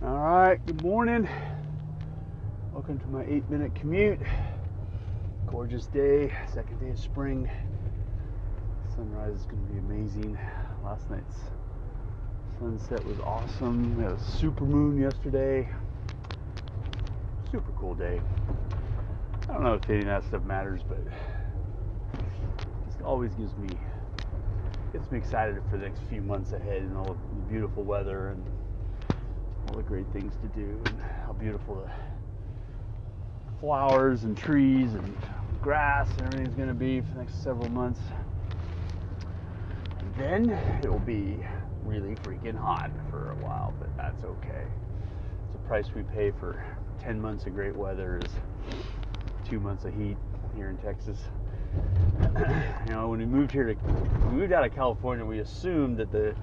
All right, good morning. Welcome to my 8-minute commute. Gorgeous day, second day of spring. Sunrise is going to be amazing. Last night's sunset was awesome. We had a super moon yesterday. Super cool day. I don't know if any of that stuff matters, but it just always gets me excited for the next few months ahead and all the beautiful weather and all the great things to do and how beautiful the flowers and trees and grass and everything's going to be for the next several months. And then it'll be really freaking hot for a while, but that's okay. It's the price we pay for 10 months of great weather is 2 months of heat here in Texas. You know, when we moved out of California, we assumed that the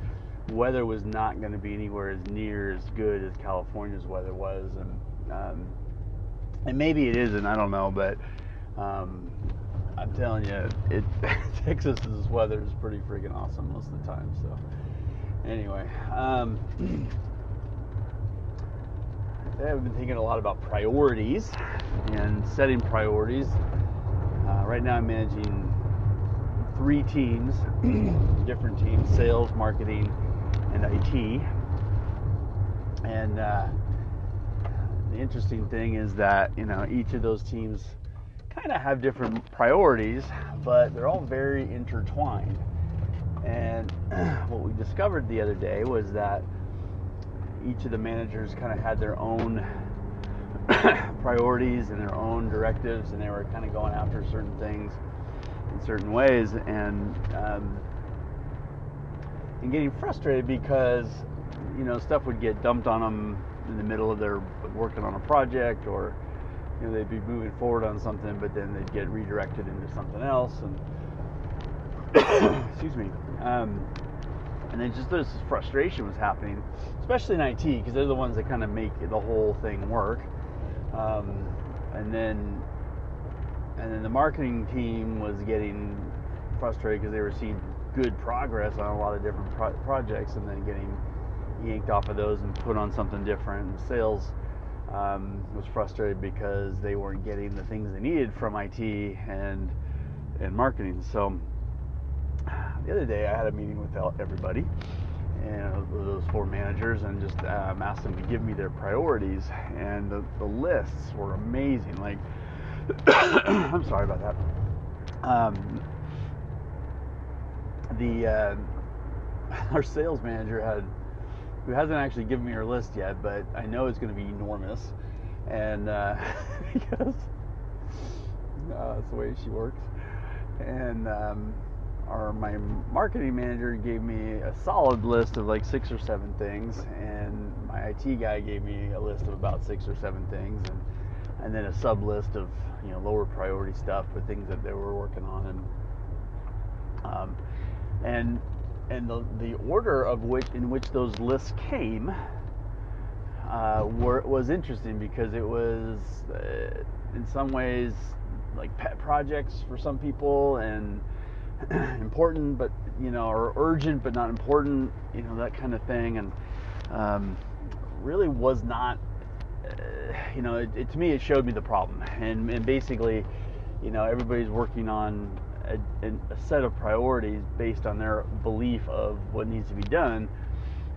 weather was not going to be anywhere as near as good as California's weather was, and maybe it isn't, I don't know, but I'm telling you, Texas's weather is pretty freaking awesome most of the time. So anyway, I've been thinking a lot about priorities and setting priorities. Right now I'm managing 3 teams, different teams: sales, marketing, and IT. And the interesting thing is that, you know, each of those teams kind of have different priorities, but they're all very intertwined. And what we discovered the other day was that each of the managers kind of had their own priorities and their own directives, and they were kind of going after certain things in certain ways, and getting frustrated because, you know, stuff would get dumped on them in the middle of their working on a project, or, you know, they'd be moving forward on something, but then they'd get redirected into something else, and excuse me. And then just this frustration was happening, especially in IT, because they're the ones that kind of make the whole thing work. And then the marketing team was getting frustrated because they were seeing good progress on a lot of different projects, and then getting yanked off of those and put on something different. And sales was frustrated because they weren't getting the things they needed from IT and marketing. So the other day I had a meeting with everybody, and those 4 managers, and just asked them to give me their priorities, and the lists were amazing. Like, I'm sorry about that. Our sales manager who hasn't actually given me her list yet, but I know it's going to be enormous, and because that's the way she works. And my marketing manager gave me a solid list of like 6 or 7 things, and my IT guy gave me a list of about 6 or 7 things, and then a sub list of, you know, lower priority stuff for things that they were working on, and the order of which those lists came was interesting, because it was in some ways like pet projects for some people, and important, but, you know, or urgent but not important, you know, that kind of thing. And really was not, you know, it to me, it showed me the problem. And basically, you know, everybody's working on a set of priorities based on their belief of what needs to be done,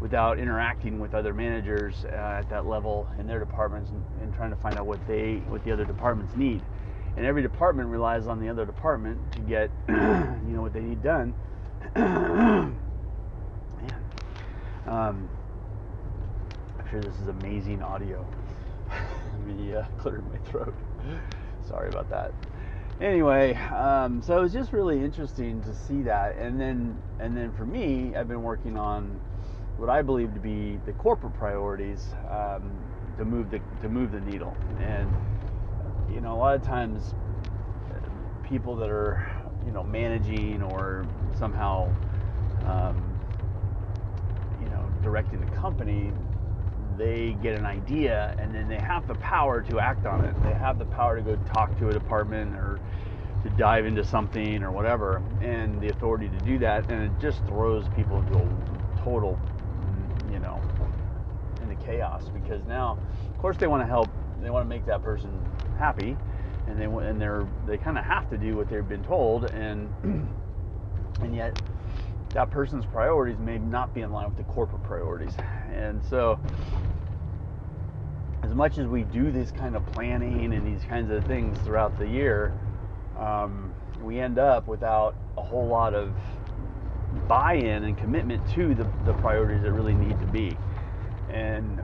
without interacting with other managers at that level in their departments, and trying to find out what the other departments need. And every department relies on the other department to get, you know, what they need done. Man. I'm sure this is amazing audio. Let me clear my throat. Sorry about that. Anyway, so it was just really interesting to see that. And then for me, I've been working on what I believe to be the corporate priorities to move the needle. And, you know, a lot of times people that are, you know, managing or somehow, you know, directing the company, they get an idea, and then they have the power to act on it. They have the power to go talk to a department, or to dive into something or whatever, and the authority to do that. And it just throws people into a total, you know, chaos, because now, of course, they want to help. They want to make that person happy, and they kind of have to do what they've been told, and yet that person's priorities may not be in line with the corporate priorities. And so, as much as we do this kind of planning and these kinds of things throughout the year, we end up without a whole lot of buy-in and commitment to the priorities that really need to be. And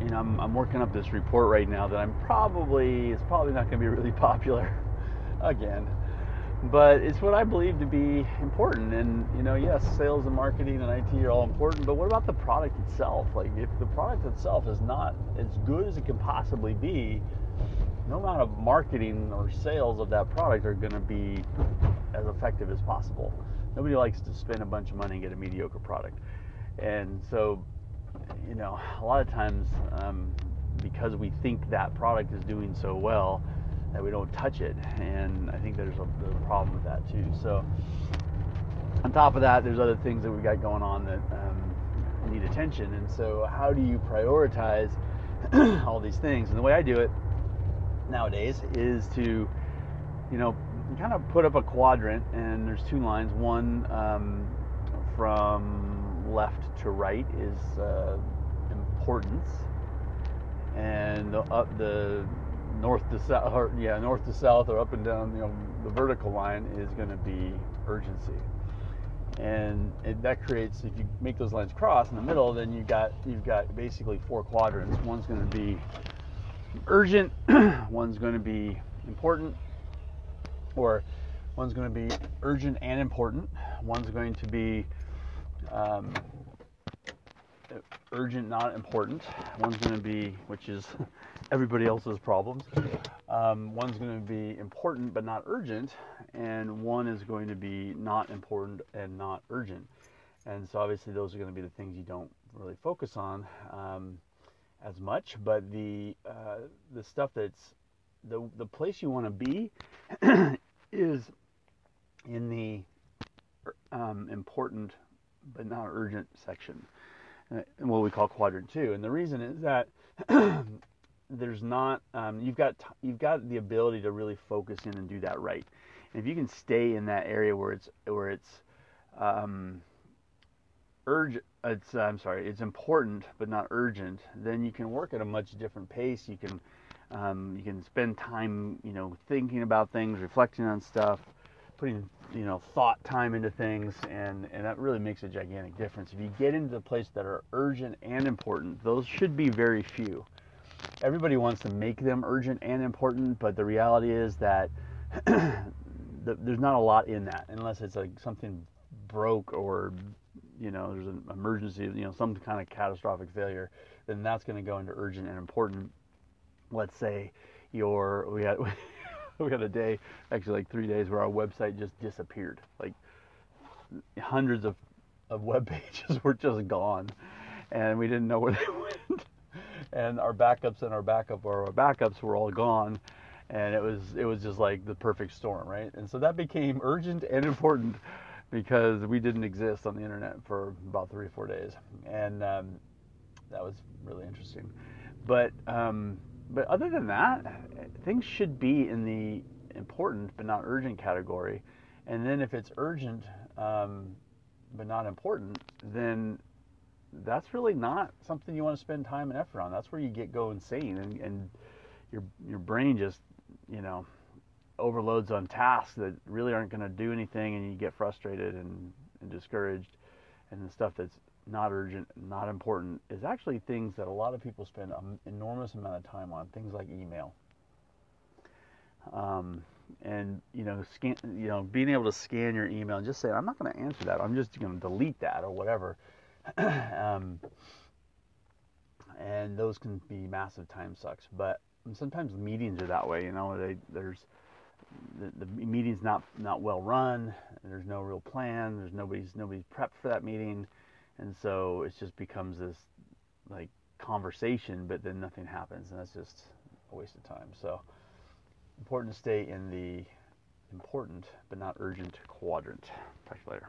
you know, I'm working up this report right now that it's probably not going to be really popular again, but it's what I believe to be important. And you know, yes, sales and marketing and IT are all important, but what about the product itself? Like, if the product itself is not as good as it can possibly be, no amount of marketing or sales of that product are going to be as effective as possible. Nobody likes to spend a bunch of money and get a mediocre product. And so, you know, a lot of times, because we think that product is doing so well, that we don't touch it. And I think there's a problem with that too. So on top of that, there's other things that we've got going on that need attention. And so how do you prioritize all these things? And the way I do it nowadays is to, you know, kind of put up a quadrant, and there's two lines. One from left to right is importance, and up the north to south, or yeah, north to south, or up and down, you know, the vertical line is going to be urgency. And that creates, if you make those lines cross in the middle, then you've got basically four quadrants. One's going to be urgent, one's going to be important, or one's going to be urgent and important, one's going to be urgent not important, one's going to be, which is everybody else's problems, one's going to be important but not urgent, and one is going to be not important and not urgent. And so obviously those are going to be the things you don't really focus on as much, but the stuff that's the place you want to be is in the important but not urgent section, what we call quadrant two. And the reason is that there's not you've got the ability to really focus in and do that right. And if you can stay in that area where it's important but not urgent, then you can work at a much different pace. You can spend time, you know, thinking about things, reflecting on stuff, putting, you know, thought time into things, and that really makes a gigantic difference. If you get into the places that are urgent and important, those should be very few. Everybody wants to make them urgent and important, but the reality is that there's not a lot in that, unless it's like something broke, or you know, there's an emergency, you know, some kind of catastrophic failure, then that's going to go into urgent and important. Let's say we had a day, actually like 3 days, where our website just disappeared. Like hundreds of web pages were just gone, and we didn't know where they went. And our backups were all gone, and it was just like the perfect storm, right? And so that became urgent and important because we didn't exist on the internet for about 3 or 4 days, and that was really interesting. But other than that, things should be in the important but not urgent category. And then if it's urgent but not important, then that's really not something you want to spend time and effort on. That's where you go insane, and your brain just, you know, overloads on tasks that really aren't going to do anything, and you get frustrated and discouraged. And the stuff that's not urgent, not important, is actually things that a lot of people spend an enormous amount of time on. Things like email, and you know, being able to scan your email and just say, "I'm not going to answer that. I'm just going to delete that," or whatever. And those can be massive time sucks. But sometimes meetings are that way. You know, the meeting's not well run. There's no real plan. There's nobody's prepped for that meeting. And so it just becomes this like conversation, but then nothing happens, and that's just a waste of time. So important to stay in the important but not urgent quadrant. Talk to you later.